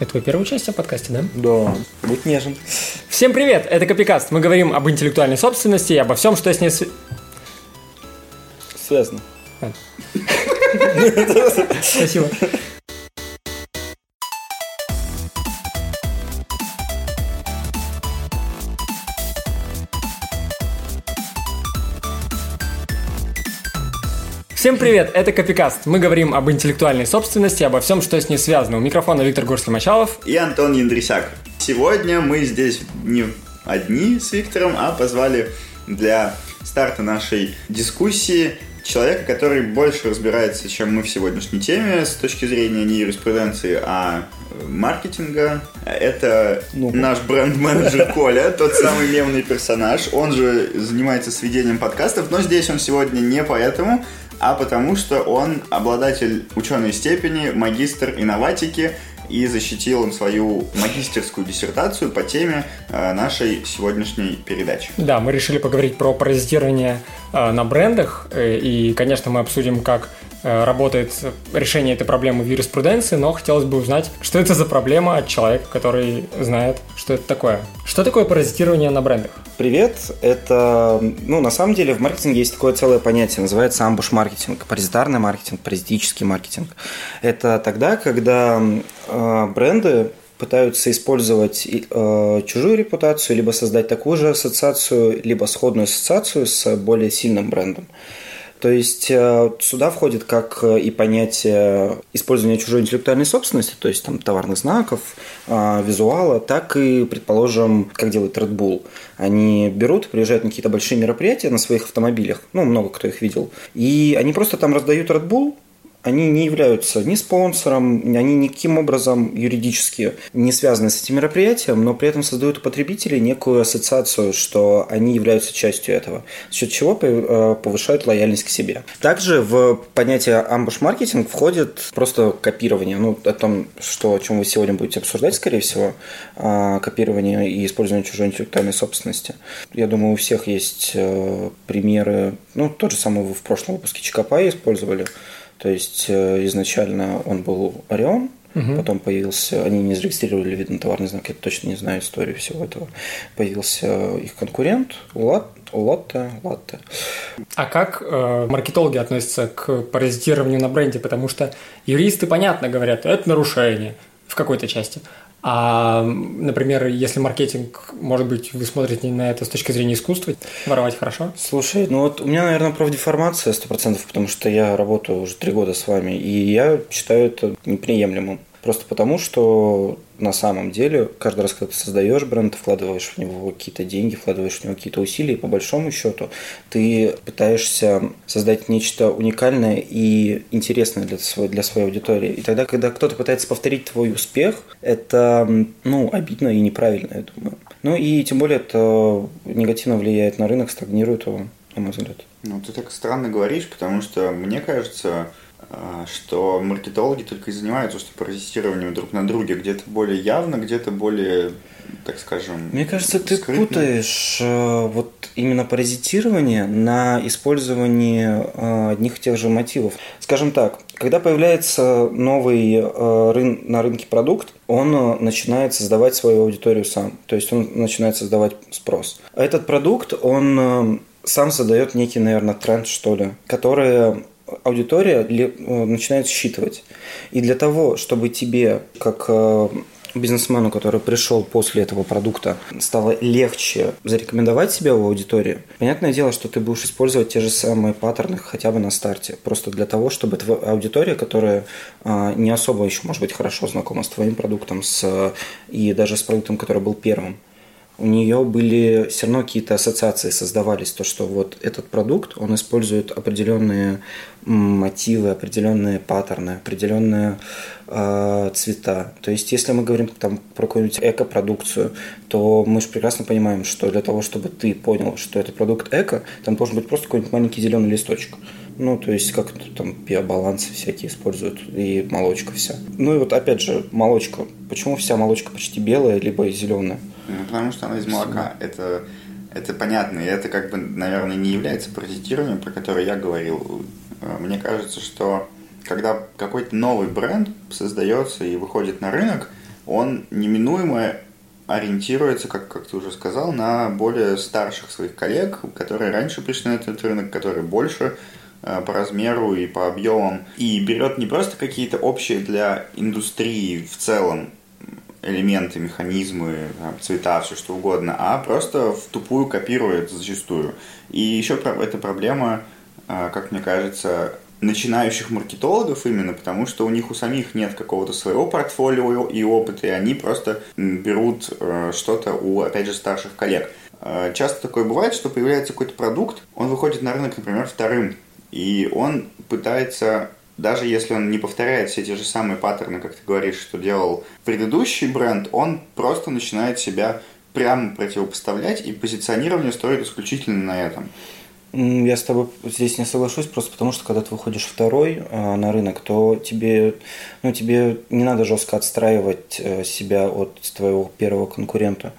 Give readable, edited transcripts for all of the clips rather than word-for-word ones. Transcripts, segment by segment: Это твоя первая часть о подкасте, да? Да, будь нежен. Всем привет, это Копикаст. Мы говорим об интеллектуальной собственности и обо всем, что с ней связано. Спасибо. Всем привет, это Копикаст. Мы говорим об интеллектуальной собственности, обо всем, что с ней связано. У микрофона Виктор Горский-Мачалов и Антон Яндрисяк. Сегодня мы здесь не одни с Виктором, а позвали для старта нашей дискуссии человека, который больше разбирается, чем мы в сегодняшней теме с точки зрения не юриспруденции, а маркетинга. Это наш бренд-менеджер Коля, тот самый мемный персонаж. Он же занимается сведением подкастов, но здесь он сегодня не поэтому, а потому что он обладатель ученой степени, магистр инноватики, и защитил он свою магистерскую диссертацию по теме нашей сегодняшней передачи. Да, мы решили поговорить про паразитирование на брендах, и, конечно, мы обсудим, как работает решение этой проблемы в юриспруденции, но хотелось бы узнать, что это за проблема от человека, который знает, что это такое. Что такое паразитирование на брендах? Привет, это, на самом деле в маркетинге есть такое целое понятие, называется амбуш-маркетинг, паразитарный маркетинг, паразитический маркетинг. Это тогда, когда бренды пытаются использовать чужую репутацию, либо создать такую же ассоциацию, либо сходную ассоциацию с более сильным брендом. То есть сюда входит как и понятие использования чужой интеллектуальной собственности, то есть там товарных знаков, визуала, так и, предположим, как делает Red Bull. Они берут, приезжают на какие-то большие мероприятия на своих автомобилях, много кто их видел, и они просто там раздают Red Bull. Они не являются ни спонсором, они никаким образом юридически не связаны с этим мероприятием, но при этом создают у потребителей некую ассоциацию, что они являются частью этого, за счет чего повышают лояльность к себе. Также в понятие амбуш-маркетинг входит просто копирование, о чем вы сегодня будете обсуждать, скорее всего, копирование и использование чужой интеллектуальной собственности. Я думаю, у всех есть примеры, тот же самый вы в прошлом выпуске Чикапа использовали. То есть изначально он был Orion, потом появился, они не зарегистрировали, видно, товарный знак, я точно не знаю историю всего этого, появился их конкурент Лотте. А как маркетологи относятся к паразитированию на бренде? Потому что юристы, понятно, говорят, это нарушение в какой-то части. А, например, если маркетинг, может быть, вы смотрите на это с точки зрения искусства, воровать хорошо? Слушай, у меня, наверное, профдеформация 100%, потому что я работаю уже 3 года с вами, и я считаю это неприемлемым. Просто потому, что на самом деле каждый раз, когда ты создаешь бренд, ты вкладываешь в него какие-то деньги, вкладываешь в него какие-то усилия, и по большому счету ты пытаешься создать нечто уникальное и интересное для своей аудитории. И тогда, когда кто-то пытается повторить твой успех, это, обидно и неправильно, я думаю. И тем более это негативно влияет на рынок, стагнирует его, на мой взгляд. Ты так странно говоришь, потому что мне кажется, что маркетологи только и занимаются паразитированием друг на друге, где-то более явно, где-то более, так скажем, мне кажется, скрытно. Ты путаешь именно паразитирование на использовании одних и тех же мотивов. Скажем так, когда появляется новый на рынке продукт, он начинает создавать свою аудиторию сам, то есть он начинает создавать спрос. А этот продукт, он сам создает некий, наверное, тренд, что ли, который аудитория начинает считывать. И для того, чтобы тебе, как бизнесмену, который пришел после этого продукта, стало легче зарекомендовать себя в аудитории, понятное дело, что ты будешь использовать те же самые паттерны хотя бы на старте, просто для того, чтобы твоя аудитория, которая не особо еще, может быть, хорошо знакома с твоим продуктом и даже с продуктом, который был первым, у нее были все равно какие-то ассоциации создавались, то, что вот этот продукт, он использует определенные мотивы, определенные паттерны, определенные цвета. То есть, если мы говорим про какую-нибудь эко-продукцию, то мы же прекрасно понимаем, что для того, чтобы ты понял, что это продукт эко, там должен быть просто какой-нибудь маленький зеленый листочек. То есть, как там биобалансы всякие используют, и молочка вся. Опять же, молочка. Почему вся молочка почти белая, либо зеленая? Потому что она из молока. Это понятно. И это, наверное, не является паразитированием, про которое я говорил. Мне кажется, что когда какой-то новый бренд создается и выходит на рынок, он неминуемо ориентируется, как ты уже сказал, на более старших своих коллег, которые раньше пришли на этот рынок, которые больше по размеру и по объемам. И берет не просто какие-то общие для индустрии в целом элементы, механизмы, цвета, все что угодно, а просто в тупую копирует зачастую. И еще эта проблема, как мне кажется, начинающих маркетологов именно, потому что у них у самих нет какого-то своего портфолио и опыта, и они просто берут что-то у, опять же, старших коллег. Часто такое бывает, что появляется какой-то продукт, он выходит на рынок, например, вторым, и он пытается, даже если он не повторяет все те же самые паттерны, как ты говоришь, что делал предыдущий бренд, он просто начинает себя прямо противопоставлять, и позиционирование строит исключительно на этом. Я с тобой здесь не соглашусь, просто потому что, когда ты выходишь второй на рынок, то тебе не надо жестко отстраивать себя от твоего первого конкурента.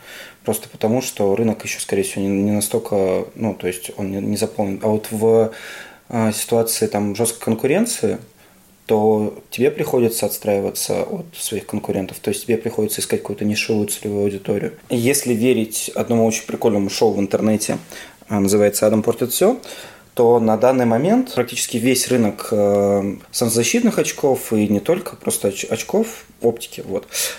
Просто потому что рынок еще, скорее всего, не настолько, то есть он не заполнен. А вот в ситуации там жесткой конкуренции, то тебе приходится отстраиваться от своих конкурентов, то есть тебе приходится искать какую-то нишевую целевую аудиторию. Если верить одному очень прикольному шоу в интернете, называется «Адам портит все», то на данный момент практически весь рынок солнцезащитных очков и не только, просто очков, оптики,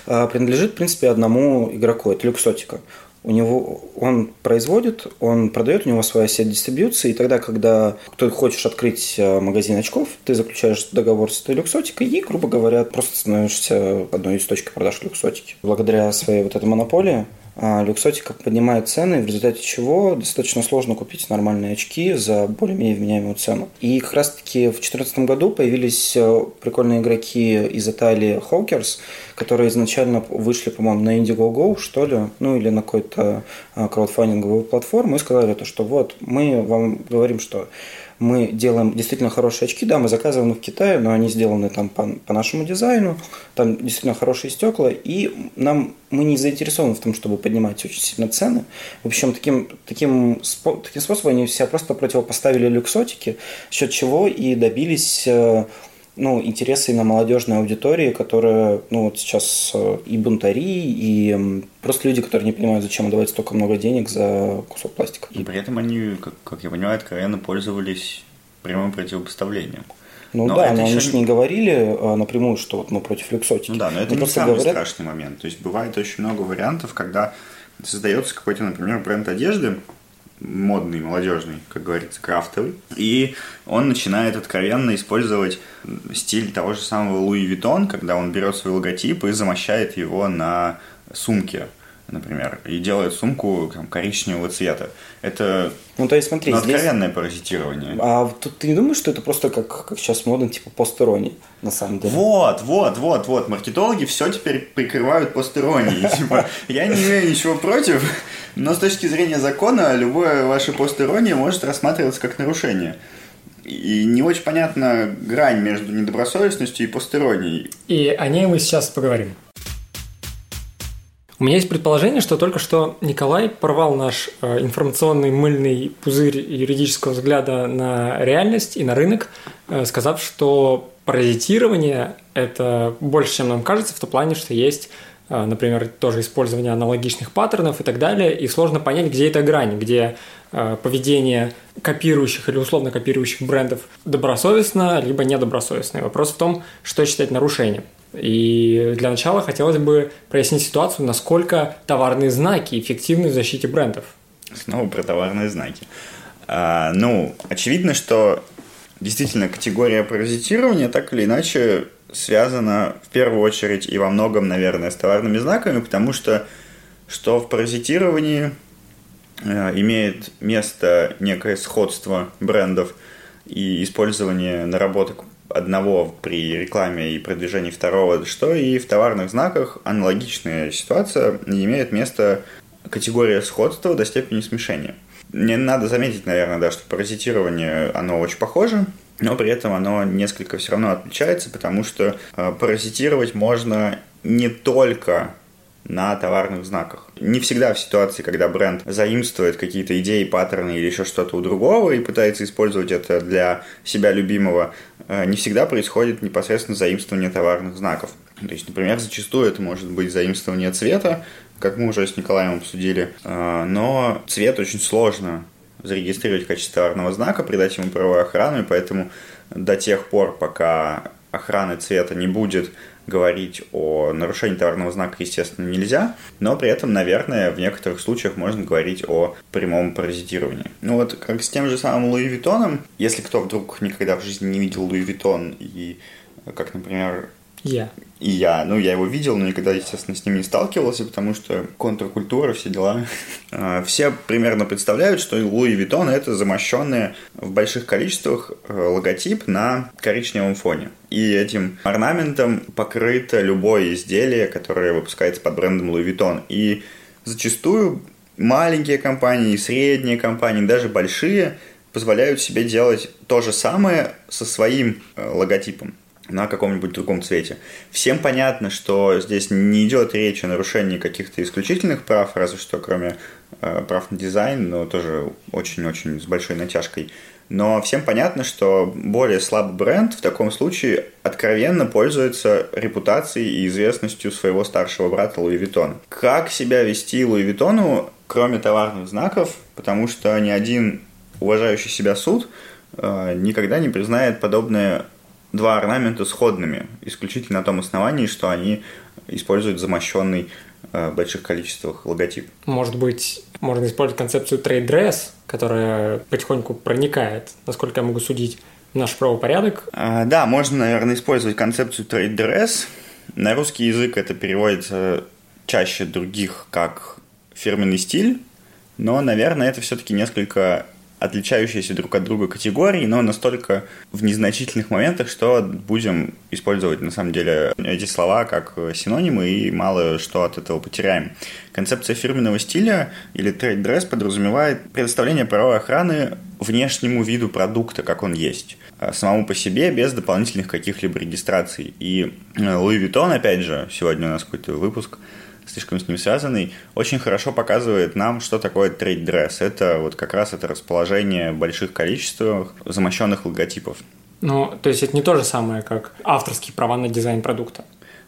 принадлежит, в принципе, одному игроку, это Люксотика. У него он производит, он продает, у него своя сеть дистрибьюции, и тогда, когда ты хочешь открыть магазин очков, ты заключаешь договор с этой Люксотикой и, грубо говоря, просто становишься одной из точек продаж Люксотики. Благодаря своей этой монополии Люксотика поднимает цены, в результате чего достаточно сложно купить нормальные очки за более-менее вменяемую цену. И как раз-таки в 2014 году появились прикольные игроки из Италии Hawkers, которые изначально вышли, по-моему, на Indiegogo, что ли, или на какую-то краудфандинговую платформу, и сказали, что вот, мы вам говорим, что мы делаем действительно хорошие очки, да, мы заказываем их в Китае, но они сделаны там по нашему дизайну, там действительно хорошие стекла, и мы не заинтересованы в том, чтобы поднимать очень сильно цены. В общем, таким способом они себя просто противопоставили Люксотике, в счет чего и добились интересы и на молодежной аудитории, которая, сейчас и бунтари, и просто люди, которые не понимают, зачем отдавать столько много денег за кусок пластика. И при этом они, как я понимаю, откровенно пользовались прямым противопоставлением. Но они же не говорили напрямую, что мы против Люксотики. Но это не самый страшный момент. То есть бывает очень много вариантов, когда создается какой-то, например, бренд одежды, модный, молодежный, как говорится, крафтовый, и он начинает откровенно использовать стиль того же самого Louis Vuitton, когда он берет свой логотип и замощает его на сумке, например, и делает сумку коричневого цвета. Это откровенное паразитирование. А тут ты не думаешь, что это просто как сейчас модно, типа постероний, на самом деле? Вот. Маркетологи все теперь прикрывают постеронией. Я не имею ничего против, но с точки зрения закона любое ваше постерония может рассматриваться как нарушение. И не очень понятна грань между недобросовестностью и постеронией. И о ней мы сейчас поговорим. У меня есть предположение, что только что Николай порвал наш информационный мыльный пузырь юридического взгляда на реальность и на рынок, сказав, что паразитирование – это больше, чем нам кажется, в том плане, что есть, например, тоже использование аналогичных паттернов и так далее, и сложно понять, где эта грань, где поведение копирующих или условно копирующих брендов добросовестно, либо недобросовестно. И вопрос в том, что считать нарушением. И для начала хотелось бы прояснить ситуацию, насколько товарные знаки эффективны в защите брендов. Снова про товарные знаки. Очевидно, что действительно категория паразитирования так или иначе связана в первую очередь и во многом, наверное, с товарными знаками, потому что в паразитировании имеет место некое сходство брендов и использование наработок одного при рекламе и продвижении второго, что и в товарных знаках аналогичная ситуация, имеет место категория сходства до степени смешения. Не надо заметить, наверное, что паразитирование, оно очень похоже, но при этом оно несколько все равно отличается, потому что паразитировать можно не только на товарных знаках. Не всегда в ситуации, когда бренд заимствует какие-то идеи, паттерны или еще что-то у другого и пытается использовать это для себя любимого, не всегда происходит непосредственно заимствование товарных знаков. То есть, например, зачастую это может быть заимствование цвета, как мы уже с Николаем обсудили, но цвет очень сложно зарегистрировать в качестве товарного знака, придать ему правовую охрану, и поэтому до тех пор, пока охраны цвета не будет, говорить о нарушении товарного знака, естественно, нельзя, но при этом, наверное, в некоторых случаях можно говорить о прямом паразитировании. Ну вот, как с тем же самым Louis Vuitton, если кто вдруг никогда в жизни не видел Louis Vuitton, и, как, например... Я. Ну, я его видел, но никогда, естественно, с ним не сталкивался, потому что контркультура, все дела. Все примерно представляют, что Louis Vuitton — это замощенный в больших количествах логотип на коричневом фоне. И этим орнаментом покрыто любое изделие, которое выпускается под брендом Louis Vuitton. И зачастую маленькие компании, средние компании, даже большие позволяют себе делать то же самое со своим логотипом на каком-нибудь другом цвете. Всем понятно, что здесь не идет речь о нарушении каких-то исключительных прав, разве что кроме прав на дизайн, но тоже очень-очень с большой натяжкой. Но всем понятно, что более слабый бренд в таком случае откровенно пользуется репутацией и известностью своего старшего брата Луи Виттона. Как себя вести Луи Виттону, кроме товарных знаков, потому что ни один уважающий себя суд никогда не признает подобное два орнамента сходными, исключительно на том основании, что они используют замощенный в больших количествах логотип. Может быть, можно использовать концепцию trade-dress, которая потихоньку проникает, насколько я могу судить, в наш правопорядок? Да, можно, наверное, использовать концепцию trade-dress. На русский язык это переводится чаще других как фирменный стиль, но, наверное, это все-таки несколько отличающиеся друг от друга категории, но настолько в незначительных моментах, что будем использовать, на самом деле, эти слова как синонимы и мало что от этого потеряем. Концепция фирменного стиля или trade-dress подразумевает предоставление правовой охраны внешнему виду продукта, как он есть, самому по себе, без дополнительных каких-либо регистраций. И Louis Vuitton, опять же, сегодня у нас какой-то выпуск, слишком с ним связанный, очень хорошо показывает нам, что такое трейд-дресс. Это вот как раз это расположение в больших количествах замощенных логотипов. Ну, то есть это не то же самое, как авторские права на дизайн продукта?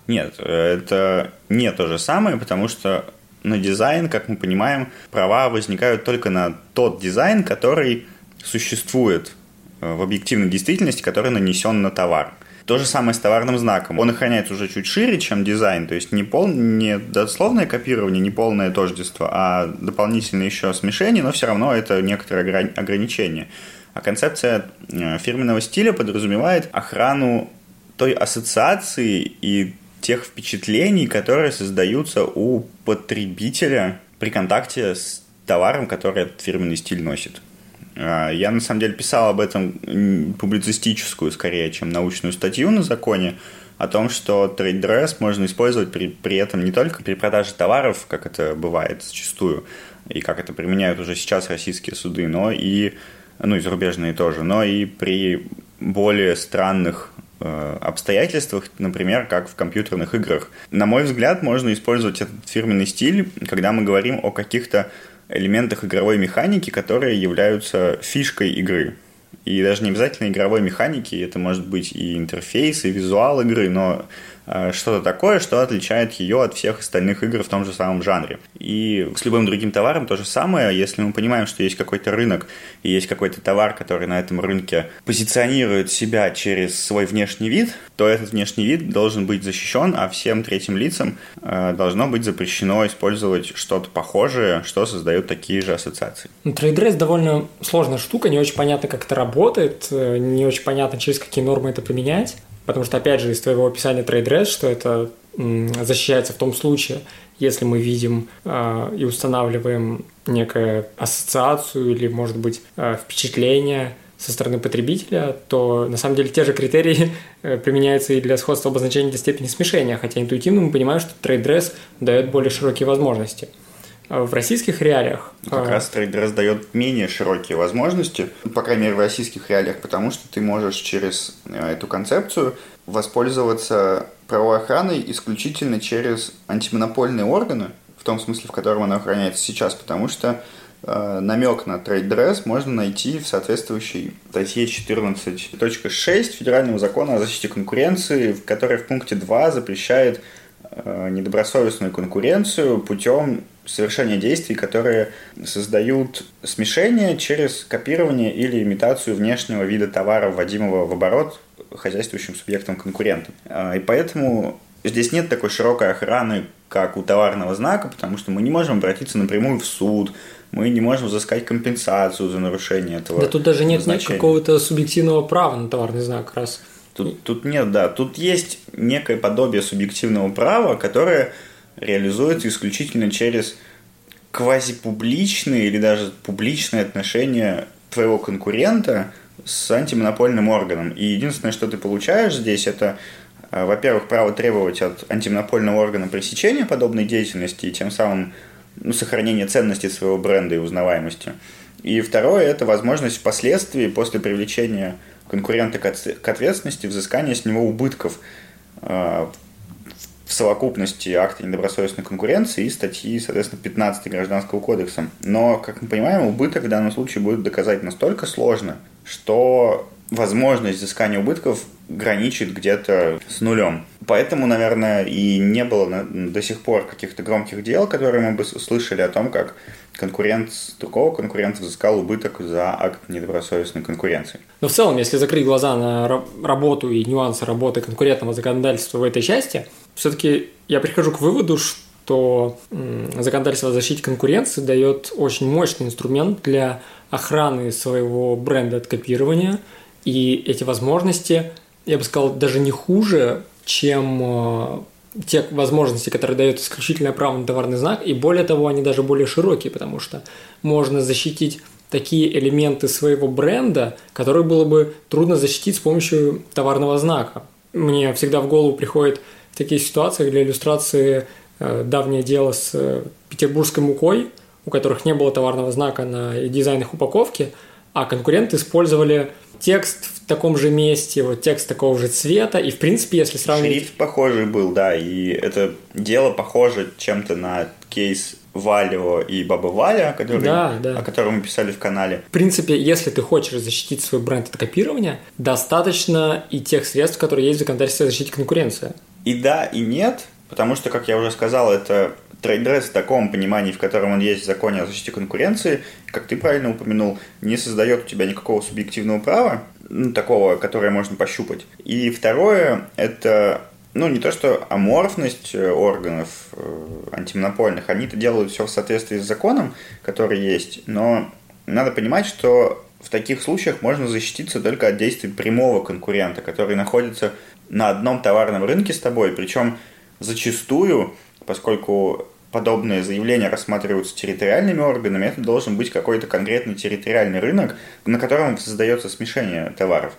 Нет, это не то же самое, потому что на дизайн, как мы понимаем, права возникают только на тот дизайн, который существует в объективной действительности, который нанесен на товар. То же самое с товарным знаком. Он охраняется уже чуть шире, чем дизайн, то есть не дословное копирование, не полное тождество, а дополнительное еще смешение, но все равно это некоторые ограничения. А концепция фирменного стиля подразумевает охрану той ассоциации и тех впечатлений, которые создаются у потребителя при контакте с товаром, который этот фирменный стиль носит. Я, на самом деле, писал об этом публицистическую, скорее, чем научную статью на законе, о том, что трейд-дресс можно использовать при этом не только при продаже товаров, как это бывает зачастую, и как это применяют уже сейчас российские суды, но и, ну и зарубежные тоже, но и при более странных обстоятельствах, например, как в компьютерных играх. На мой взгляд, можно использовать этот фирменный стиль, когда мы говорим о каких-то элементах игровой механики, которые являются фишкой игры. И даже не обязательно игровой механики, это может быть и интерфейс, и визуал игры, но что-то такое, что отличает ее от всех остальных игр в том же самом жанре. И с любым другим товаром то же самое. Если мы понимаем, что есть какой-то рынок и есть какой-то товар, который на этом рынке позиционирует себя через свой внешний вид, то этот внешний вид должен быть защищен, а всем третьим лицам должно быть запрещено использовать что-то похожее, что создает такие же ассоциации. Трейд-дресс довольно сложная штука, не очень понятно, как это работает, не очень понятно, через какие нормы это применять. Потому что, опять же, из твоего описания трейд-дресс, что это защищается в том случае, если мы видим и устанавливаем некую ассоциацию или, может быть, впечатление со стороны потребителя, то, на самом деле, те же критерии применяются и для сходства обозначения до степени смешения, хотя интуитивно мы понимаем, что трейд-дресс дает более широкие возможности. В российских реалиях... Как раз трейд-дресс дает менее широкие возможности, по крайней мере, в российских реалиях, потому что ты можешь через эту концепцию воспользоваться правовой охраной исключительно через антимонопольные органы, в том смысле, в котором она охраняется сейчас, потому что намек на трейд-дресс можно найти в соответствующей статье 14.6 Федерального закона о защите конкуренции, в которой в пункте 2 запрещает недобросовестную конкуренцию путем совершения действий, которые создают смешение через копирование или имитацию внешнего вида товара, вводимого в оборот хозяйствующим субъектом конкурентом. И поэтому здесь нет такой широкой охраны, как у товарного знака, потому что мы не можем обратиться напрямую в суд, мы не можем взыскать компенсацию за нарушение этого. Да тут даже нет какого-то субъективного права на товарный знак, раз. Тут нет, да. Тут есть некое подобие субъективного права, которое реализуется исключительно через квазипубличные или даже публичные отношения твоего конкурента с антимонопольным органом. И единственное, что ты получаешь здесь, это, во-первых, право требовать от антимонопольного органа пресечения подобной деятельности и тем самым сохранение ценности своего бренда и узнаваемости. И второе – это возможность впоследствии, после привлечения конкурента к ответственности, взыскания с него убытков в совокупности акта недобросовестной конкуренции и статьи, соответственно, 15 Гражданского кодекса. Но, как мы понимаем, убыток в данном случае будет доказать настолько сложно, что возможность взыскания убытков граничит где-то с нулем. Поэтому, наверное, и не было до сих пор каких-то громких дел, которые мы бы слышали о том, как конкурент с другого конкурента взыскал убыток за акт недобросовестной конкуренции. Но в целом, если закрыть глаза на работу и нюансы работы конкурентного законодательства в этой части, все-таки я прихожу к выводу, что законодательство о защите конкуренции дает очень мощный инструмент для охраны своего бренда от копирования, и эти возможности, я бы сказал, даже не хуже, чем те возможности, которые дают исключительное право на товарный знак, и более того, они даже более широкие, потому что можно защитить такие элементы своего бренда, которые было бы трудно защитить с помощью товарного знака. Мне всегда в голову приходят такие ситуации для иллюстрации давнее дело с петербургской мукой, у которых не было товарного знака на дизайнах упаковки, а конкуренты использовали текст в таком же месте, вот текст такого же цвета, и в принципе, если сравнить... Шрифт похожий был, да, и это дело похоже чем-то на кейс Валио и Бабы Валя, о котором мы писали в канале. В принципе, если ты хочешь защитить свой бренд от копирования, достаточно и тех средств, которые есть в законодательстве о защите конкуренции. И да, и нет, потому что, как я уже сказал, это трейд-дресс в таком понимании, в котором он есть в законе о защите конкуренции, как ты правильно упомянул, не создает у тебя никакого субъективного права, такого, которое можно пощупать. И второе, это не то что аморфность органов антимонопольных, они-то делают все в соответствии с законом, который есть, но надо понимать, что в таких случаях можно защититься только от действий прямого конкурента, который находится на одном товарном рынке с тобой, причем зачастую, поскольку подобные заявления рассматриваются территориальными органами, это должен быть какой-то конкретный территориальный рынок, на котором создается смешение товаров.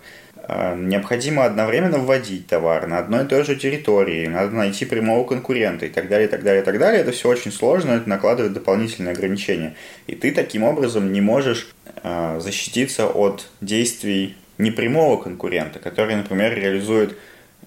Необходимо одновременно вводить товар на одной и той же территории, надо найти прямого конкурента и так далее, и так далее, и так далее. Это все очень сложно, это накладывает дополнительные ограничения. И ты таким образом не можешь защититься от действий непрямого конкурента, который, например, реализует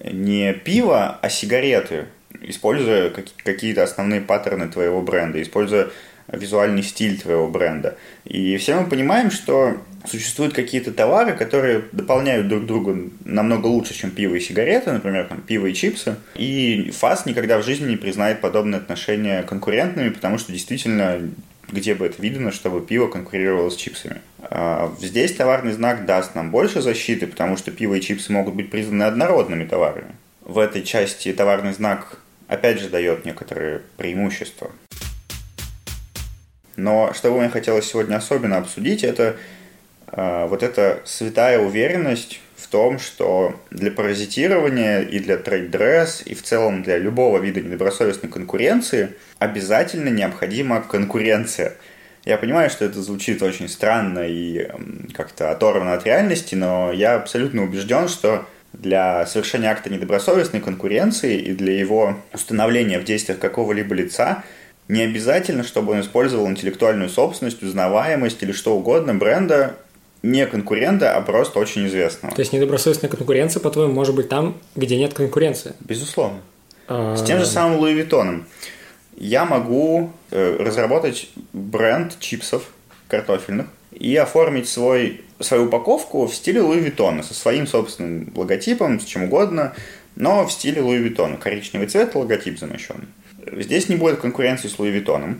не пиво, а сигареты, используя какие-то основные паттерны твоего бренда, используя визуальный стиль твоего бренда. И все мы понимаем, что существуют какие-то товары, которые дополняют друг друга намного лучше, чем пиво и сигареты, например, там, пиво и чипсы. И ФАС никогда в жизни не признает подобные отношения конкурентными, потому что действительно, где бы это видно, чтобы пиво конкурировало с чипсами. Здесь товарный знак даст нам больше защиты, потому что пиво и чипсы могут быть признаны однородными товарами. В этой части товарный знак, опять же, дает некоторые преимущества. Но что бы мне хотелось сегодня особенно обсудить, это вот эта святая уверенность в том, что для паразитирования и для трейд-дресс, и в целом для любого вида недобросовестной конкуренции обязательно необходима конкуренция. Я понимаю, что это звучит очень странно и как-то оторвано от реальности, но я абсолютно убежден, что для совершения акта недобросовестной конкуренции и для его установления в действиях какого-либо лица не обязательно, чтобы он использовал интеллектуальную собственность, узнаваемость или что угодно бренда, не конкурента, а просто очень известного. То есть недобросовестная конкуренция, по-твоему, может быть там, где нет конкуренции? Безусловно. С тем же самым Louis Vuitton. Я могу разработать бренд чипсов, картофельных и оформить свою упаковку в стиле Louis Vuitton, со своим собственным логотипом, с чем угодно, но в стиле Louis Vuitton. Коричневый цвет, логотип замещен. Здесь не будет конкуренции с Louis Vuitton.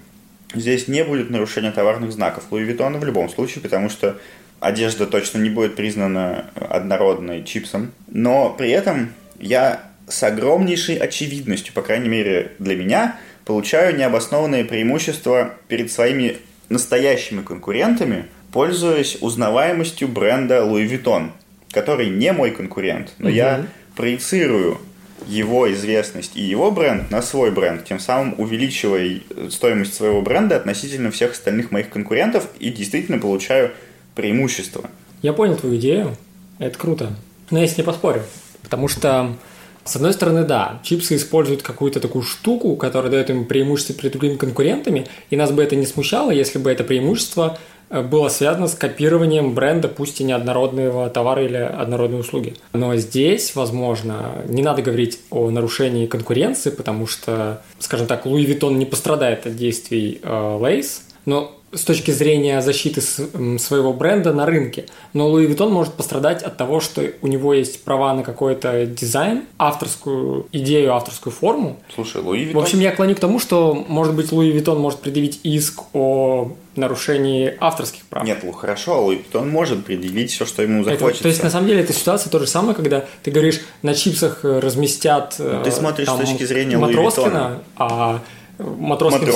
Здесь не будет нарушения товарных знаков Louis Vuitton в любом случае, потому что одежда точно не будет признана однородной чипсом. Но при этом я с огромнейшей очевидностью, по крайней мере для меня, получаю необоснованные преимущества перед своими настоящими конкурентами, пользуясь узнаваемостью бренда Louis Vuitton, который не мой конкурент, но я проецирую его известность и его бренд на свой бренд, тем самым увеличивая стоимость своего бренда относительно всех остальных моих конкурентов и действительно получаю преимущество. Я понял твою идею, это круто, но я с ней поспорю, потому что, с одной стороны, да, чипсы используют какую-то такую штуку, которая дает им преимущество перед другими конкурентами, и нас бы это не смущало, если бы это преимущество было связано с копированием бренда, пусть и неоднородного товара или однородной услуги. Но здесь, возможно, не надо говорить о нарушении конкуренции, потому что, скажем так, Louis Vuitton не пострадает от действий Lays, но с точки зрения защиты своего бренда на рынке. Но Louis Vuitton может пострадать от того, что у него есть права на какой-то дизайн, авторскую идею, авторскую форму. Слушай, Louis Vuitton... В общем, я клоню к тому, что, может быть, Louis Vuitton может предъявить иск о нарушении авторских прав. Нет, ну хорошо, а Louis Vuitton может предъявить все, что ему захочется. То есть, на самом деле, эта ситуация то же самое, когда ты говоришь, на чипсах разместят... Ты смотришь там, с точки зрения Матроскина, а... Матроскин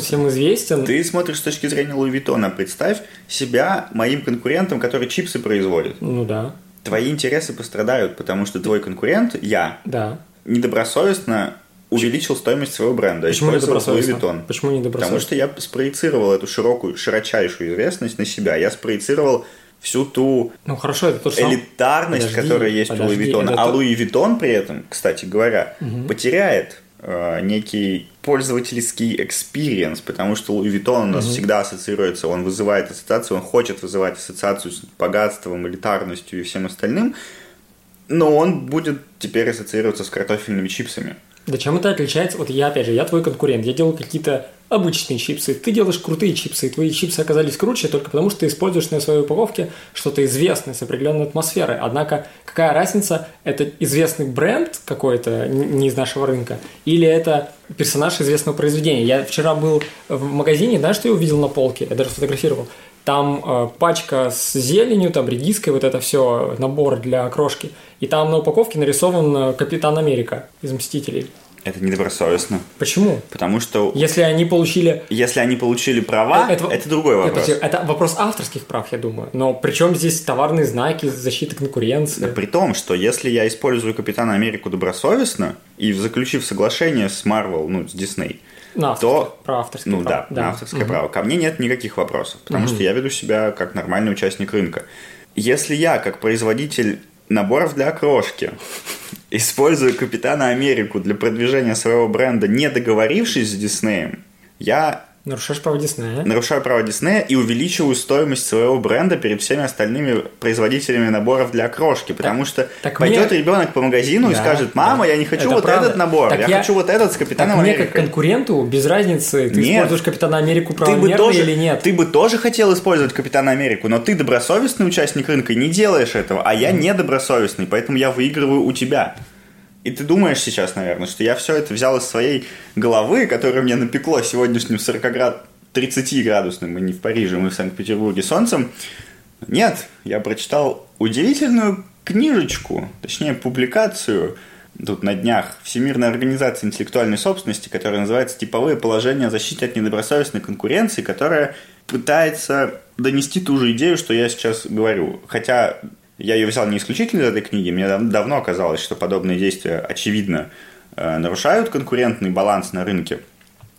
всем известен. Ты смотришь с точки зрения Луи Виттона. Представь себя моим конкурентом, который чипсы производит. Ну да. Твои интересы пострадают, потому что твой конкурент, я, недобросовестно увеличил стоимость своего бренда. Почему недобросовестно? Почему недобросовестно? Потому что я спроецировал эту широкую, широчайшую известность на себя. Я спроецировал всю ту элитарность, которая есть у Луи Виттона. А Луи Виттон при этом, кстати говоря, потеряет некий пользовательский экспириенс, потому что Louis Vuitton у нас всегда ассоциируется, он вызывает ассоциацию, он хочет вызывать ассоциацию с богатством, элитарностью и всем остальным, но он будет теперь ассоциироваться с картофельными чипсами. Да чем это отличается? Вот я, опять же, я твой конкурент, я делаю какие-то обычные чипсы, ты делаешь крутые чипсы, и твои чипсы оказались круче только потому, что ты используешь на своей упаковке что-то известное с определенной атмосферой. Однако, какая разница, это известный бренд какой-то, не из нашего рынка, или это персонаж известного произведения. Я вчера был в магазине, знаешь, что я увидел на полке? Я даже сфотографировал. Там пачка с зеленью, там редиской, вот это все, набор для крошки. И там на упаковке нарисован Капитан Америка из «Мстителей». Это недобросовестно. Почему? Потому что... Если они получили права, это другой вопрос. Это вопрос авторских прав, я думаю. Но при чем здесь товарные знаки, защита конкуренции? Да при том, что если я использую Капитана Америку добросовестно и заключив соглашение с Marvel, с Дисней, то про авторское право. Да, на авторское право. Ко мне нет никаких вопросов, потому что я веду себя как нормальный участник рынка. Если я, как производитель наборов для окрошки, использую Капитана Америку для продвижения своего бренда, не договорившись с Диснеем, я... Нарушаю право Диснея и увеличиваю стоимость своего бренда перед всеми остальными производителями наборов для окрошки, потому что пойдет ребенок по магазину и скажет: «Мама, я не хочу это вот правда. Этот набор, я хочу вот этот с Капитаном Америкой». Мне как конкуренту без разницы, ты используешь Капитана Америку правомерно или нет. Ты бы тоже хотел использовать Капитана Америку, но ты добросовестный участник рынка и не делаешь этого, а я недобросовестный, поэтому я выигрываю у тебя. И ты думаешь сейчас, наверное, что я все это взял из своей головы, которая мне напекло сегодняшним 30-градусным, и не в Париже, мы в Санкт-Петербурге, солнцем. Нет, я прочитал удивительную книжечку, точнее публикацию, тут на днях, Всемирной организации интеллектуальной собственности, которая называется «Типовые положения о защите от недобросовестной конкуренции», которая пытается донести ту же идею, что я сейчас говорю. Хотя... Я ее взял не исключительно из этой книги. Мне давно казалось, что подобные действия, очевидно, нарушают конкурентный баланс на рынке.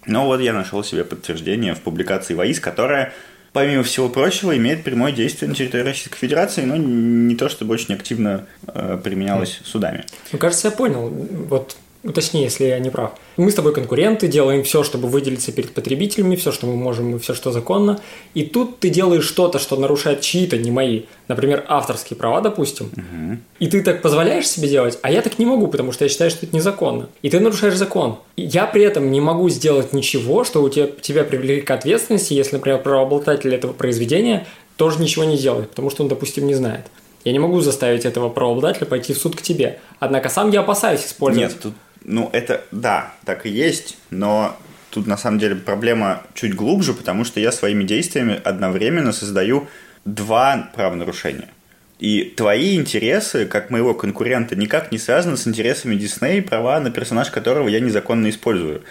Но вот я нашел себе подтверждение в публикации ВОИС, которая, помимо всего прочего, имеет прямое действие на территории Российской Федерации, но не то чтобы очень активно применялась судами. Ну, кажется, я понял. Вот Точнее, если я не прав. Мы с тобой конкуренты, делаем все, чтобы выделиться перед потребителями, все, что мы можем, и все, что законно. И тут ты делаешь что-то, что нарушает чьи-то, не мои, например, авторские права, допустим. Угу. И ты так позволяешь себе делать, а я так не могу, потому что я считаю, что это незаконно. И ты нарушаешь закон. И я при этом не могу сделать ничего, что у тебя привлечет к ответственности, если, например, правообладатель этого произведения тоже ничего не делает, потому что он, допустим, не знает. Я не могу заставить этого правообладателя пойти в суд к тебе. Однако сам я опасаюсь использовать. Нет, тут, ну это, да, так и есть, но тут на самом деле проблема чуть глубже, потому что я своими действиями одновременно создаю два правонарушения. И твои интересы, как моего конкурента, никак не связаны с интересами Диснея, права на персонаж которого я незаконно использую.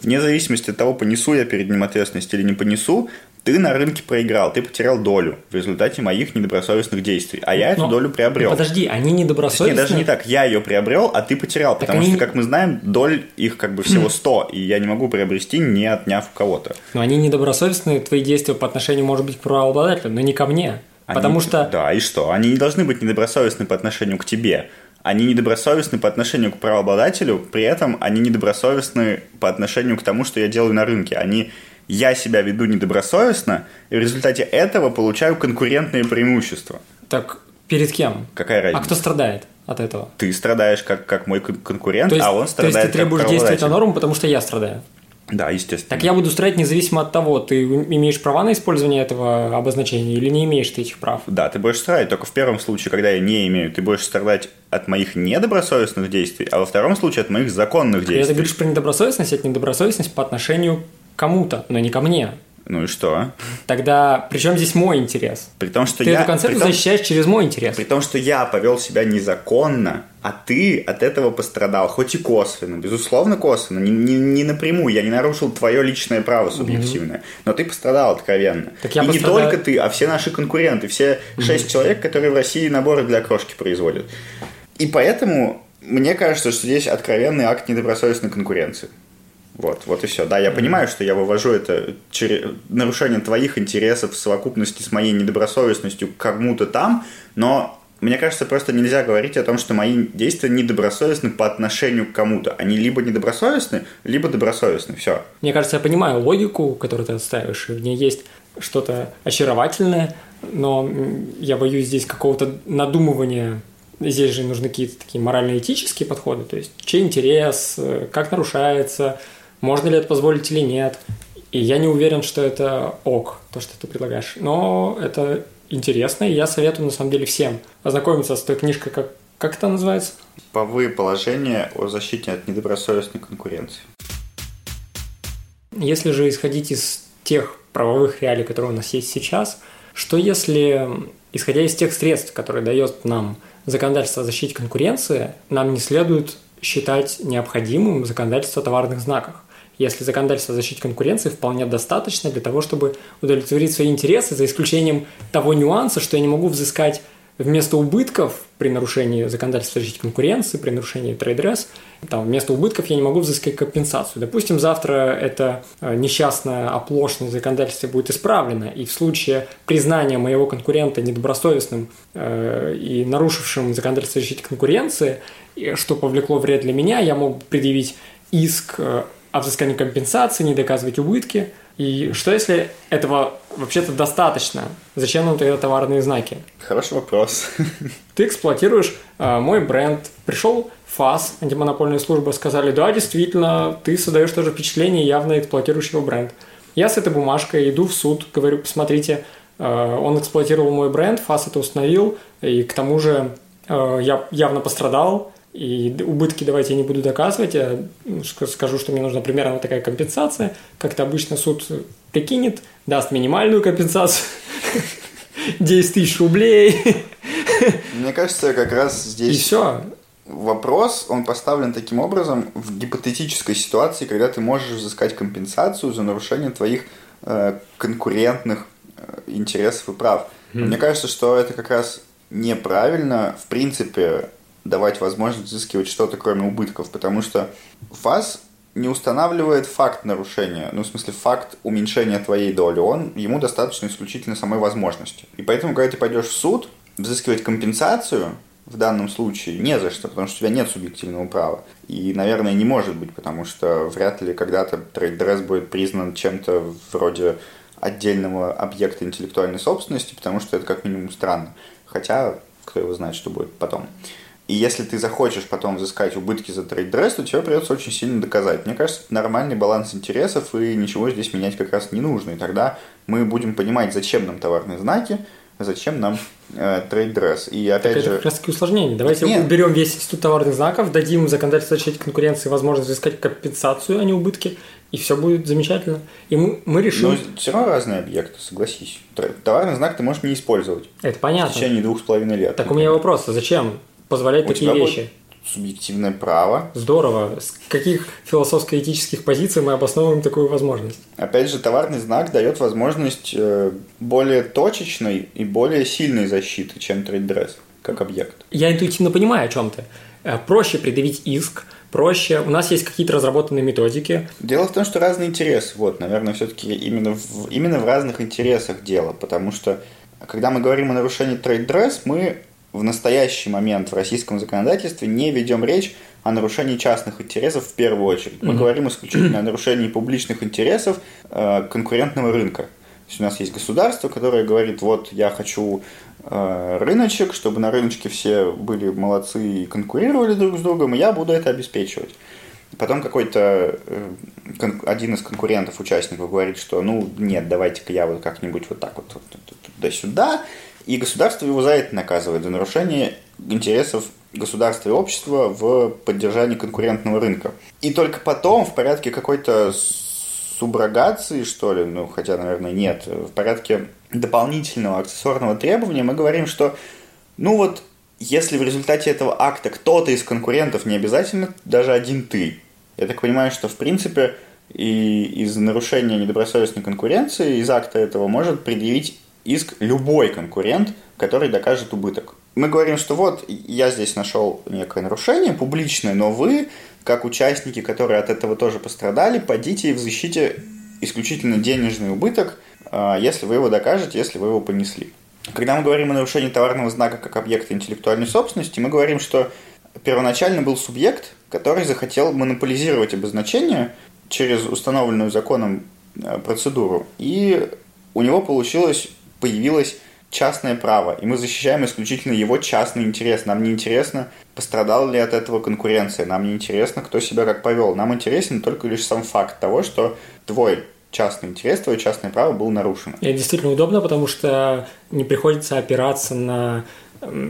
Вне зависимости от того, понесу я перед ним ответственность или не понесу, ты на рынке проиграл, ты потерял долю в результате моих недобросовестных действий. А я эту долю приобрел. Подожди, они недобросовестные? Точнее, даже не так. Я ее приобрел, а ты потерял. Так потому что, как мы знаем, доль их как бы всего 100, и я не могу приобрести, не отняв у кого-то. Но они недобросовестные, твои действия по отношению, может быть, к правообладателю, но не ко мне. Они... Потому что... Да, и что? Они не должны быть недобросовестны по отношению к тебе. Они недобросовестны по отношению к правообладателю, при этом они недобросовестны по отношению к тому, что я делаю на рынке. Они... Я себя веду недобросовестно, и в результате этого получаю конкурентные преимущества. Так перед кем? Какая разница? А кто страдает от этого? Ты страдаешь как мой конкурент, а он страдает как правообладатель. То есть ты требуешь действовать на норму, потому что я страдаю? Да, естественно. Так я буду страдать независимо от того, ты имеешь права на использование этого обозначения или не имеешь ты этих прав? Да, ты будешь страдать, только в первом случае, когда я не имею, ты будешь страдать от моих недобросовестных действий, а во втором случае от моих законных действий. Когда ты говоришь про недобросовестность, это недобросовестность по отношению кому-то, но не ко мне. Ну и что? Тогда при чем здесь мой интерес? При том, что ты эту концепцию защищаешь через мой интерес. При том, что я повел себя незаконно, а ты от этого пострадал, хоть и косвенно, безусловно косвенно, не напрямую, я не нарушил твое личное право субъективное, но ты пострадал откровенно. Так я и не только ты, а все наши конкуренты, все 6 человек, которые в России наборы для крошки производят. И поэтому мне кажется, что здесь откровенный акт недобросовестной конкуренции. Вот и все. Да, я понимаю, что я вывожу это через нарушение твоих интересов в совокупности с моей недобросовестностью к кому-то там, но мне кажется, просто нельзя говорить о том, что мои действия недобросовестны по отношению к кому-то. Они либо недобросовестны, либо добросовестны. Все. Мне кажется, я понимаю логику, которую ты отстаиваешь, и в ней есть что-то очаровательное, но я боюсь здесь какого-то надумывания. Здесь же нужны какие-то такие морально-этические подходы, то есть чей интерес, как нарушается... Можно ли это позволить или нет? И я не уверен, что это ок, то, что ты предлагаешь. Но это интересно, и я советую, на самом деле, всем ознакомиться с той книжкой, как это называется? «Типовые положения о защите от недобросовестной конкуренции». Если же исходить из тех правовых реалий, которые у нас есть сейчас, что если, исходя из тех средств, которые дает нам законодательство о защите конкуренции, нам не следует считать необходимым законодательство о товарных знаках? Если законодательство о защите конкуренции вполне достаточно для того, чтобы удовлетворить свои интересы, за исключением того нюанса, что я не могу взыскать вместо убытков при нарушении законодательства о защите конкуренции, при нарушении trade-dress, там, вместо убытков я не могу взыскать компенсацию. Допустим, завтра эта несчастная оплошность в законодательстве будет исправлена, и в случае признания моего конкурента недобросовестным и нарушившим законодательство о защите конкуренции, что повлекло вред для меня, я мог предъявить иск о взыскании компенсации, не доказывать убытки. И что, если этого вообще-то достаточно? Зачем нам тогда товарные знаки? Хороший вопрос. Ты эксплуатируешь мой бренд. Пришел ФАС, антимонопольная служба, сказали, да, действительно, ты создаешь тоже впечатление явно эксплуатирующего бренд. Я с этой бумажкой иду в суд, говорю, посмотрите, он эксплуатировал мой бренд, ФАС это установил, и к тому же я явно пострадал, и убытки давайте я не буду доказывать, я скажу, что мне нужна примерно такая компенсация, как-то обычно суд прикинет, даст минимальную компенсацию, 10 тысяч рублей. Мне кажется, как раз здесь и все. Вопрос, он поставлен таким образом в гипотетической ситуации, когда ты можешь взыскать компенсацию за нарушение твоих конкурентных интересов и прав. Мне кажется, что это как раз неправильно, в принципе, давать возможность взыскивать что-то, кроме убытков, потому что ФАС не устанавливает факт нарушения, ну, в смысле, факт уменьшения твоей доли, ему достаточно исключительно самой возможности. И поэтому, когда ты пойдешь в суд, взыскивать компенсацию, в данном случае не за что, потому что у тебя нет субъективного права. И, наверное, не может быть, потому что вряд ли когда-то трейд-дресс будет признан чем-то вроде отдельного объекта интеллектуальной собственности, потому что это как минимум странно. Хотя, кто его знает, что будет потом. И если ты захочешь потом взыскать убытки за трейд-дресс, то тебе придется очень сильно доказать. Мне кажется, это нормальный баланс интересов, и ничего здесь менять как раз не нужно. И тогда мы будем понимать, зачем нам товарные знаки, зачем нам трейд-дресс. И опять так же... Это как раз таки усложнение. Давайте уберем весь институт товарных знаков, дадим законодательству защите конкуренции возможность взыскать компенсацию, а не убытки, и все будет замечательно. И мы решим... Но все равно разные объекты, согласись. Товарный знак ты можешь не использовать. Это понятно. В течение 2,5 лет. Так, например. У меня вопрос, а зачем позволять такие вещи? Субъективное право. Здорово. С каких философско-этических позиций мы обосновываем такую возможность? Опять же, товарный знак дает возможность более точечной и более сильной защиты, чем трейд-дресс как объект. Я интуитивно понимаю, о чем ты. Проще предъявить иск, проще. У нас есть какие-то разработанные методики. Дело в том, что разные интересы. Вот, наверное, все-таки именно в разных интересах дело, потому что, когда мы говорим о нарушении трейд-дресс, мы в настоящий момент в российском законодательстве не ведем речь о нарушении частных интересов в первую очередь. Мы говорим исключительно о нарушении публичных интересов конкурентного рынка. То есть у нас есть государство, которое говорит, вот я хочу рыночек, чтобы на рыночке все были молодцы и конкурировали друг с другом, и я буду это обеспечивать. Потом какой-то один из конкурентов, участников говорит, что ну нет, давайте-ка я вот как-нибудь вот так вот туда-сюда. И государство его за это наказывает, за нарушение интересов государства и общества в поддержании конкурентного рынка. И только потом, в порядке какой-то суброгации, что ли, ну, хотя, наверное, нет, в порядке дополнительного аксессуарного требования мы говорим, что, ну вот, если в результате этого акта кто-то из конкурентов, не обязательно даже один ты. Я так понимаю, что, в принципе, и из нарушения недобросовестной конкуренции, из акта этого может предъявить иск любой конкурент, который докажет убыток. Мы говорим, что вот, я здесь нашел некое нарушение публичное, но вы, как участники, которые от этого тоже пострадали, пойдите и взыщите исключительно денежный убыток, если вы его докажете, если вы его понесли. Когда мы говорим о нарушении товарного знака как объекта интеллектуальной собственности, мы говорим, что первоначально был субъект, который захотел монополизировать обозначение через установленную законом процедуру, и у него появилось частное право, и мы защищаем исключительно его частный интерес. Нам не интересно, пострадала ли от этого конкуренция, нам не интересно, кто себя как повел. Нам интересен только лишь сам факт того, что твой частный интерес, твое частное право было нарушено. И это действительно удобно, потому что не приходится опираться на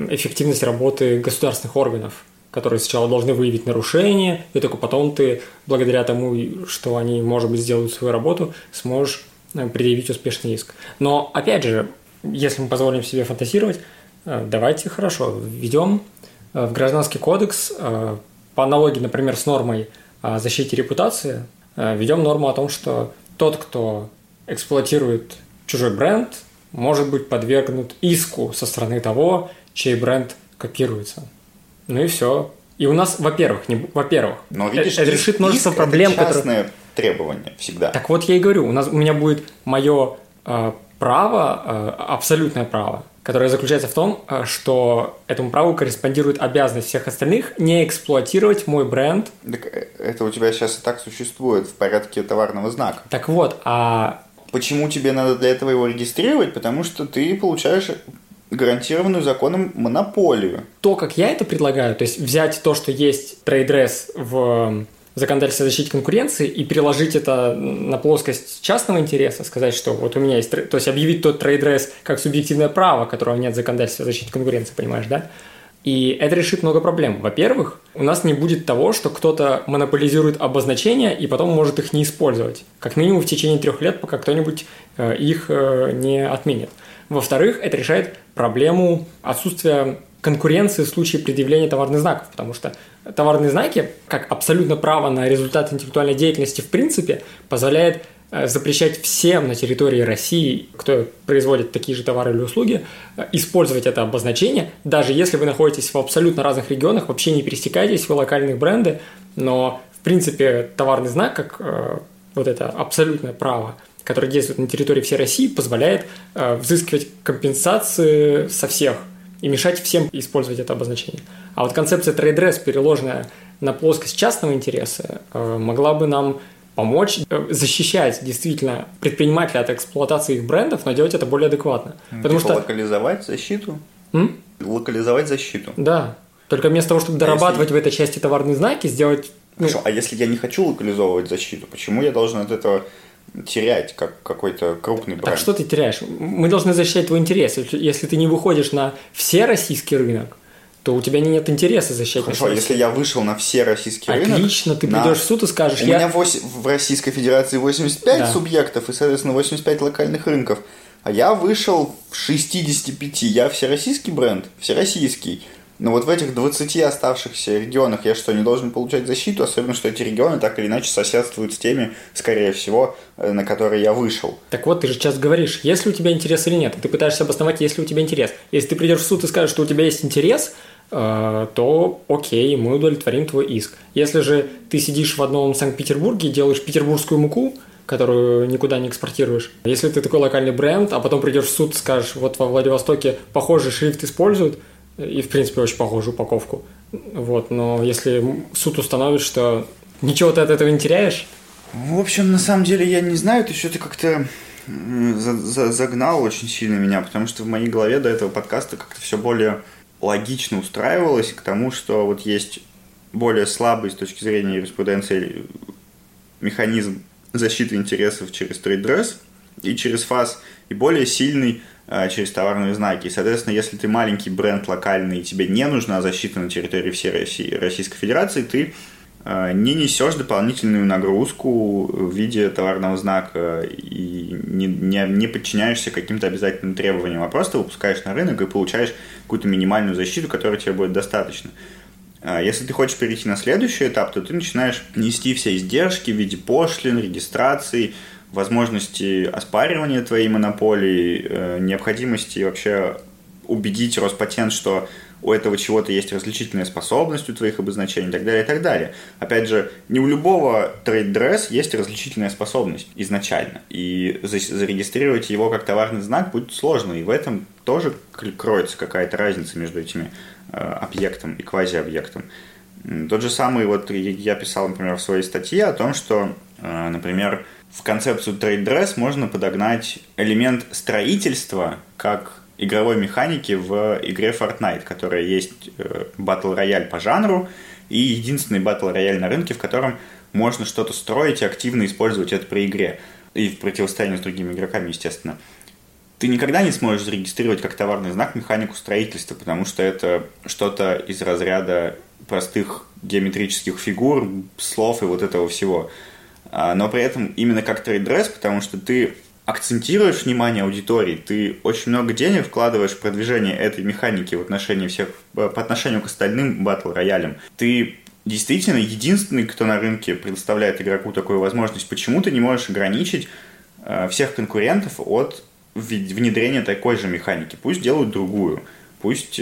эффективность работы государственных органов, которые сначала должны выявить нарушение, и только потом ты, благодаря тому, что они, может быть, сделают свою работу, сможешь предъявить успешный иск. Но, опять же, если мы позволим себе фантазировать, давайте хорошо введем в Гражданский кодекс, по аналогии, например, с нормой о защите репутации, введем норму о том, что тот, кто эксплуатирует чужой бренд, может быть подвергнут иску со стороны того, чей бренд копируется. Ну и все. И у нас, во-первых, но, видишь, это решит множество проблем, которые... требования всегда. Так вот я и говорю, у меня будет мое право, абсолютное право, которое заключается в том, что этому праву корреспондирует обязанность всех остальных не эксплуатировать мой бренд. Так это у тебя сейчас и так существует в порядке товарного знака. Так вот, почему тебе надо для этого его регистрировать? Потому что ты получаешь гарантированную законом монополию. То, как я это предлагаю, то есть взять то, что есть трейд-дресс в законодательство о защите конкуренции и переложить это на плоскость частного интереса, сказать, что вот у меня есть... То есть объявить тот трейд-дресс как субъективное право, которого нет в законодательстве о защите конкуренции, понимаешь, да? И это решит много проблем. Во-первых, у нас не будет того, что кто-то монополизирует обозначения и потом может их не использовать. Как минимум в течение 3 лет, пока кто-нибудь их не отменит. Во-вторых, это решает проблему отсутствия конкуренции в случае предъявления товарных знаков, потому что товарные знаки, как абсолютно право на результат интеллектуальной деятельности в принципе, позволяет запрещать всем на территории России, кто производит такие же товары или услуги, использовать это обозначение, даже если вы находитесь в абсолютно разных регионах, вообще не пересекаетесь, вы локальные бренды, но в принципе товарный знак, как вот это абсолютное право, которое действует на территории всей России, позволяет взыскивать компенсации со всех. и мешать всем использовать это обозначение. А вот концепция трейд-дресс, переложенная на плоскость частного интереса, могла бы нам помочь защищать действительно предпринимателя от эксплуатации их брендов, но делать это более адекватно. Потому что локализовать защиту? Локализовать защиту. Да. Только вместо того, чтобы дорабатывать в этой части товарные знаки, сделать... Хорошо, а если я не хочу локализовывать защиту, почему я должен от этого терять как какой-то крупный бренд? Так что ты теряешь? Мы должны защищать твой интерес. Если ты не выходишь на всероссийский рынок, то у тебя нет интереса защищать. Хорошо, если я вышел на все российские рынки... Отлично, ты придешь в суд и скажешь... У меня в Российской Федерации 85 субъектов и, соответственно, 85 локальных рынков. А я вышел в 65. Я всероссийский бренд, всероссийский. Но вот в этих 20 оставшихся регионах я что, не должен получать защиту? Особенно, что эти регионы так или иначе соседствуют с теми, скорее всего, на которые я вышел. Так вот, ты же сейчас говоришь, есть ли у тебя интерес или нет. Ты пытаешься обосновать, есть ли у тебя интерес. Если ты придешь в суд и скажешь, что у тебя есть интерес, то окей, мы удовлетворим твой иск. Если же ты сидишь в одном Санкт-Петербурге и делаешь петербургскую муку, которую никуда не экспортируешь. Если ты такой локальный бренд, а потом придешь в суд и скажешь, вот во Владивостоке похожий шрифт используют, и, в принципе, очень похожую упаковку. Вот, но если суд установит, что ничего ты от этого не теряешь... В общем, на самом деле, я не знаю, ты что-то как-то загнал очень сильно меня, потому что в моей голове до этого подкаста как-то все более логично устраивалось к тому, что вот есть более слабый с точки зрения юриспруденции механизм защиты интересов через трейд-дресс и через ФАС, и более сильный через товарные знаки. И, соответственно, если ты маленький бренд локальный, и тебе не нужна защита на территории всей России, Российской Федерации, ты не несешь дополнительную нагрузку в виде товарного знака и не подчиняешься каким-то обязательным требованиям, а просто выпускаешь на рынок и получаешь какую-то минимальную защиту, которой тебе будет достаточно. Если ты хочешь перейти на следующий этап, то ты начинаешь нести все издержки в виде пошлин, регистрации, возможности оспаривания твоей монополии, необходимости вообще убедить Роспатент, что у этого чего-то есть различительная способность у твоих обозначений и так далее, и так далее. Опять же, не у любого трейд-дресс есть различительная способность изначально, и зарегистрировать его как товарный знак будет сложно, и в этом тоже кроется какая-то разница между этими объектом и квазиобъектом. Тот же самый, вот я писал, например, в своей статье о том, что, например, в концепцию трейд-дресс можно подогнать элемент строительства как игровой механики в игре Fortnite, которая есть батл-рояль по жанру и единственный батл-рояль на рынке, в котором можно что-то строить и активно использовать это при игре и в противостоянии с другими игроками, естественно. Ты никогда не сможешь зарегистрировать как товарный знак механику строительства, потому что это что-то из разряда простых геометрических фигур, слов и вот этого всего. Но при этом именно как трейд-дресс, потому что ты акцентируешь внимание аудитории, ты очень много денег вкладываешь в продвижение этой механики в отношении всех, по отношению к остальным батл-роялям. Ты действительно единственный, кто на рынке предоставляет игроку такую возможность. Почему ты не можешь ограничить всех конкурентов от внедрение такой же механики. Пусть делают другую. Пусть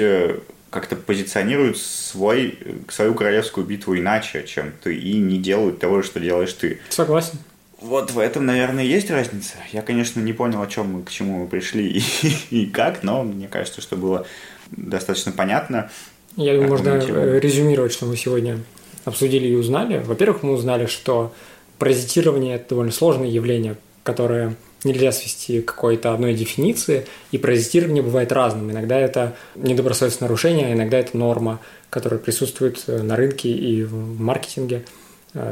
как-то позиционируют свою королевскую битву иначе, чем ты, и не делают того, что делаешь ты. Согласен. Вот в этом, наверное, есть разница. Я, конечно, не понял, к чему мы пришли и как, но мне кажется, что было достаточно понятно. Я думаю, можно резюмировать, что мы сегодня обсудили и узнали. Во-первых, мы узнали, что паразитирование – это довольно сложное явление, которое... Нельзя свести к какой-то одной дефиниции, и паразитирование бывает разным. Иногда это недобросовестное нарушение, а иногда это норма, которая присутствует на рынке и в маркетинге.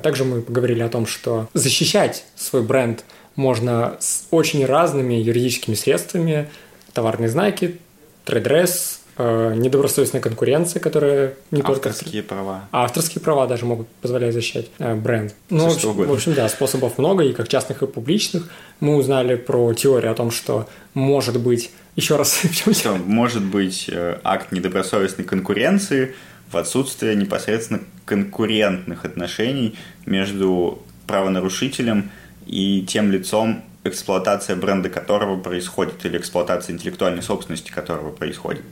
Также мы поговорили о том, что защищать свой бренд можно с очень разными юридическими средствами. Товарные знаки, трейд-дресс, недобросовестная конкуренция, которая не только... Авторские права. А авторские права даже могут позволять защищать бренд. Ну, в общем, да, способов много, и как частных, и публичных. Мы узнали про теорию о том, что может быть... Еще раз, в чем я... Может быть акт недобросовестной конкуренции в отсутствие непосредственно конкурентных отношений между правонарушителем и тем лицом, эксплуатация бренда которого происходит, или эксплуатация интеллектуальной собственности которого происходит.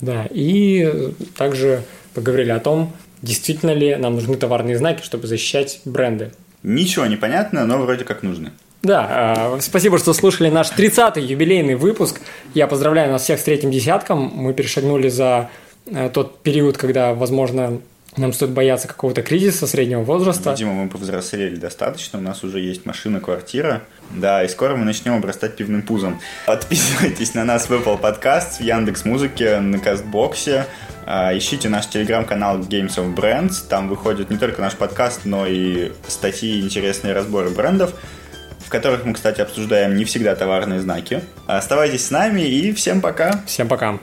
Да, и также поговорили о том, действительно ли нам нужны товарные знаки, чтобы защищать бренды. Ничего не понятно, но вроде как нужны. Да, спасибо, что слушали наш 30-й юбилейный выпуск. Я поздравляю нас всех с третьим десятком. Мы перешагнули за тот период, когда, возможно, нам стоит бояться какого-то кризиса среднего возраста. Дима, мы повзрослели достаточно, у нас уже есть машина, квартира. Да, и скоро мы начнем обрастать пивным пузом. Подписывайтесь на нас в Apple Podcast, в Яндекс.Музыке, на Кастбоксе. Ищите наш телеграм-канал Games of Brands. Там выходит не только наш подкаст, но и статьи, интересные разборы брендов, в которых мы, кстати, обсуждаем не всегда товарные знаки. Оставайтесь с нами и всем пока! Всем пока!